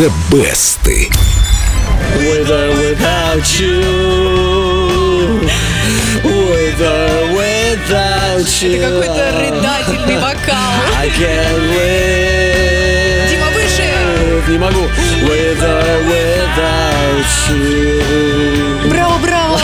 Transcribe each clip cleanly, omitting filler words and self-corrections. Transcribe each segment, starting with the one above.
The Best. With or without you. With or without you. Это какой-то рыдательный вокал. I can't live. Дима, выше. Не могу. With or without you. Браво, браво.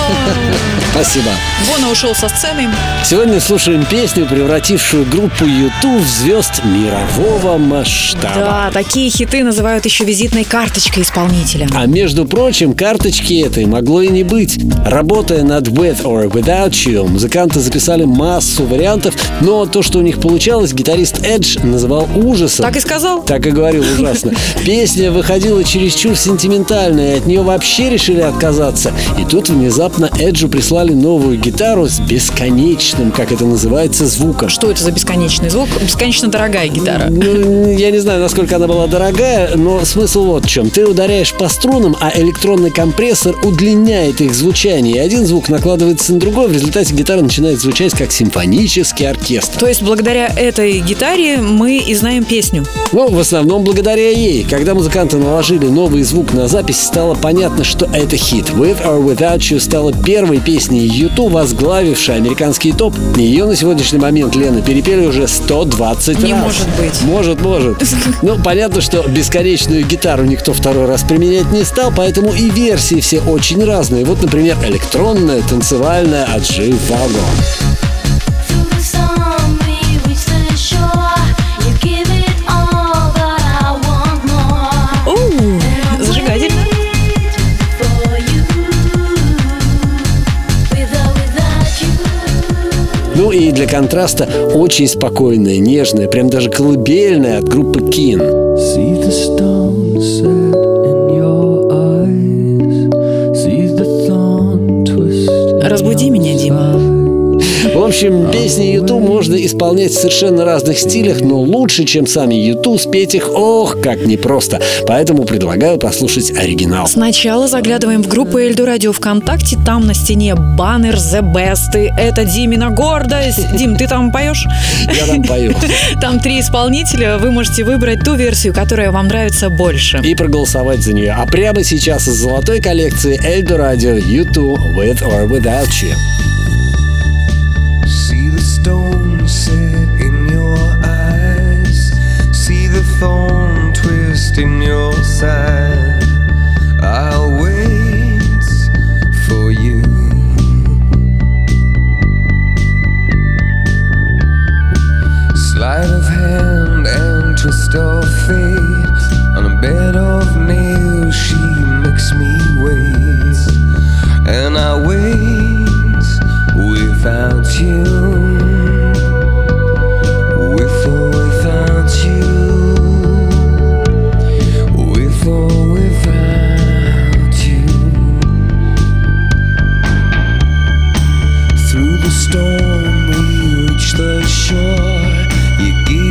Спасибо. Вона ушел со сцены. Сегодня слушаем песню, превратившую группу U2 в звезд мирового масштаба. Да, такие хиты называют еще визитной карточкой исполнителя. А между прочим, карточки этой могло и не быть. Работая над With or Without You, музыканты записали массу вариантов, но то, что у них получалось, гитарист Edge называл ужасом. Так и сказал? Так и говорил, ужасно. Песня выходила чересчур сентиментальная, от нее вообще решили отказаться. И тут внезапно Эджу прислали новую гитару с бесконечным, как это называется, звуком. Что это за бесконечный звук? Бесконечно дорогая гитара. Я не знаю, насколько она была дорогая, но смысл вот в чем. Ты ударяешь по струнам, а электронный компрессор удлиняет их звучание. Один звук накладывается на другой, в результате гитара начинает звучать как симфонический оркестр. То есть благодаря этой гитаре мы и знаем песню? Ну, в основном благодаря ей. Когда музыканты наложили новый звук на запись, стало понятно, что это хит. With or Without You стала первой песней U2, возглавившей американский топ. Ее на сегодняшний момент, Лена, перепели уже 120 раз. Не может быть. Может. Ну, понятно, что бесконечную гитару никто второй раз применять не стал, поэтому и версии все очень разные. Вот, например, электронная, танцевальная от Живаго. Ну и для контраста очень спокойная, нежная, прям даже колыбельная от группы Кин. Разбуди меня, Дима. В общем, песни U2 можно исполнять в совершенно разных стилях, но лучше, чем сами U2, спеть их, ох, как непросто. Поэтому предлагаю послушать оригинал. Сначала заглядываем в группу Эльдорадио ВКонтакте. Там на стене баннер The Best. Это Димина гордость. Дим, ты там поешь? Я там пою. Там 3 исполнителя. Вы можете выбрать ту версию, которая вам нравится больше. И проголосовать за нее. А прямо сейчас из золотой коллекции Эльдорадио U2 With or Without You. Thorn twist in your side. I'll wait for you. Sleight of hand and twist of fate. On a bed of nails she makes me wait. And I wait without you. With or without you. Storm, we reach the shore. You give